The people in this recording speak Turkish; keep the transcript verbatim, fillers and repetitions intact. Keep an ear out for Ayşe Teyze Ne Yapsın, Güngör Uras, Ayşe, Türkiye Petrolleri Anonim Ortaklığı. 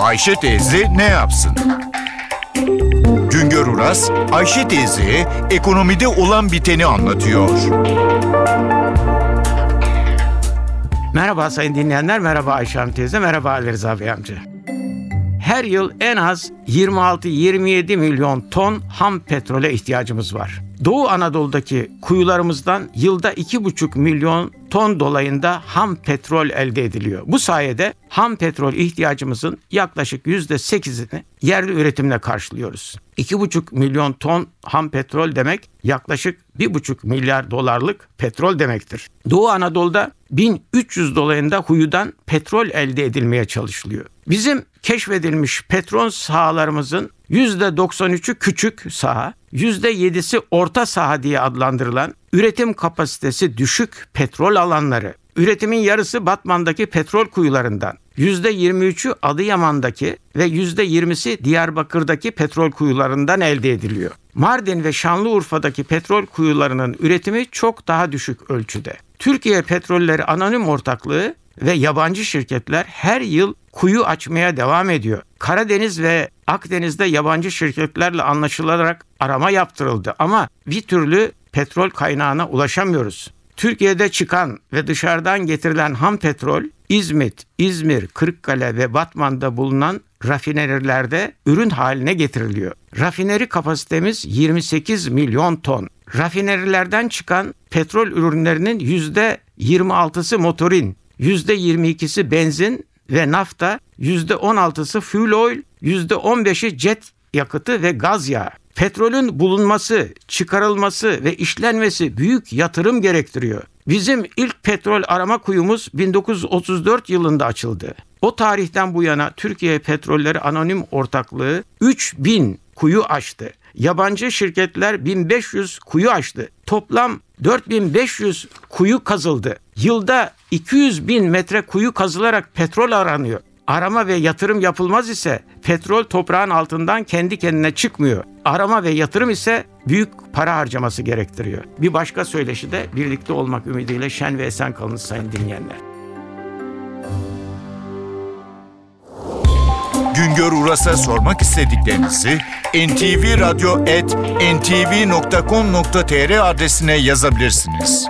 Ayşe teyze ne yapsın? Güngör Uras, Ayşe teyzeye ekonomide olan biteni anlatıyor. Merhaba sayın dinleyenler, merhaba Ayşe Hanım teyze, merhaba Ali Rıza Bey amca. Her yıl en az yirmi altı yirmi yedi milyon ton ham petrole ihtiyacımız var. Doğu Anadolu'daki kuyularımızdan yılda iki buçuk milyon ton dolayında ham petrol elde ediliyor. Bu sayede ham petrol ihtiyacımızın yaklaşık yüzde sekizini yerli üretimle karşılıyoruz. iki buçuk milyon ton ham petrol demek yaklaşık bir buçuk milyar dolarlık petrol demektir. Doğu Anadolu'da bin üç yüz dolayında huyudan petrol elde edilmeye çalışılıyor. Bizim keşfedilmiş petrol sahalarımızın yüzde doksan üçü küçük saha, yüzde yedisi orta saha diye adlandırılan üretim kapasitesi düşük petrol alanları. Üretimin yarısı Batman'daki petrol kuyularından, yüzde yirmi üçü Adıyaman'daki ve yüzde yirmisi Diyarbakır'daki petrol kuyularından elde ediliyor. Mardin ve Şanlıurfa'daki petrol kuyularının üretimi çok daha düşük ölçüde. Türkiye Petrolleri Anonim Ortaklığı ve yabancı şirketler her yıl kuyu açmaya devam ediyor. Karadeniz ve Akdeniz'de yabancı şirketlerle anlaşılarak arama yaptırıldı ama bir türlü petrol kaynağına ulaşamıyoruz. Türkiye'de çıkan ve dışarıdan getirilen ham petrol İzmit, İzmir, Kırıkkale ve Batman'da bulunan rafinerilerde ürün haline getiriliyor. Rafineri kapasitemiz yirmi sekiz milyon ton. Rafinerilerden çıkan petrol ürünlerinin yüzde yirmi altısı motorin, yüzde yirmi ikisi benzin ve nafta, yüzde on altısı fuel oil, yüzde on beşi jet yakıtı ve gaz yağı. Petrolün bulunması, çıkarılması ve işlenmesi büyük yatırım gerektiriyor. Bizim ilk petrol arama kuyumuz bin dokuz yüz otuz dört yılında açıldı. O tarihten bu yana Türkiye Petrolleri Anonim Ortaklığı üç bin kuyu açtı. Yabancı şirketler bin beş yüz kuyu açtı. Toplam dört bin beş yüz kuyu kazıldı. Yılda iki yüz bin metre kuyu kazılarak petrol aranıyor. Arama ve yatırım yapılmaz ise petrol toprağın altından kendi kendine çıkmıyor. Arama ve yatırım ise büyük para harcaması gerektiriyor. Bir başka söyleşi de birlikte olmak ümidiyle şen ve esen kalınız sayın dinleyenler. Güngör Uras'a sormak istediklerinizi en ti vi radyo nokta com nokta te er adresine yazabilirsiniz.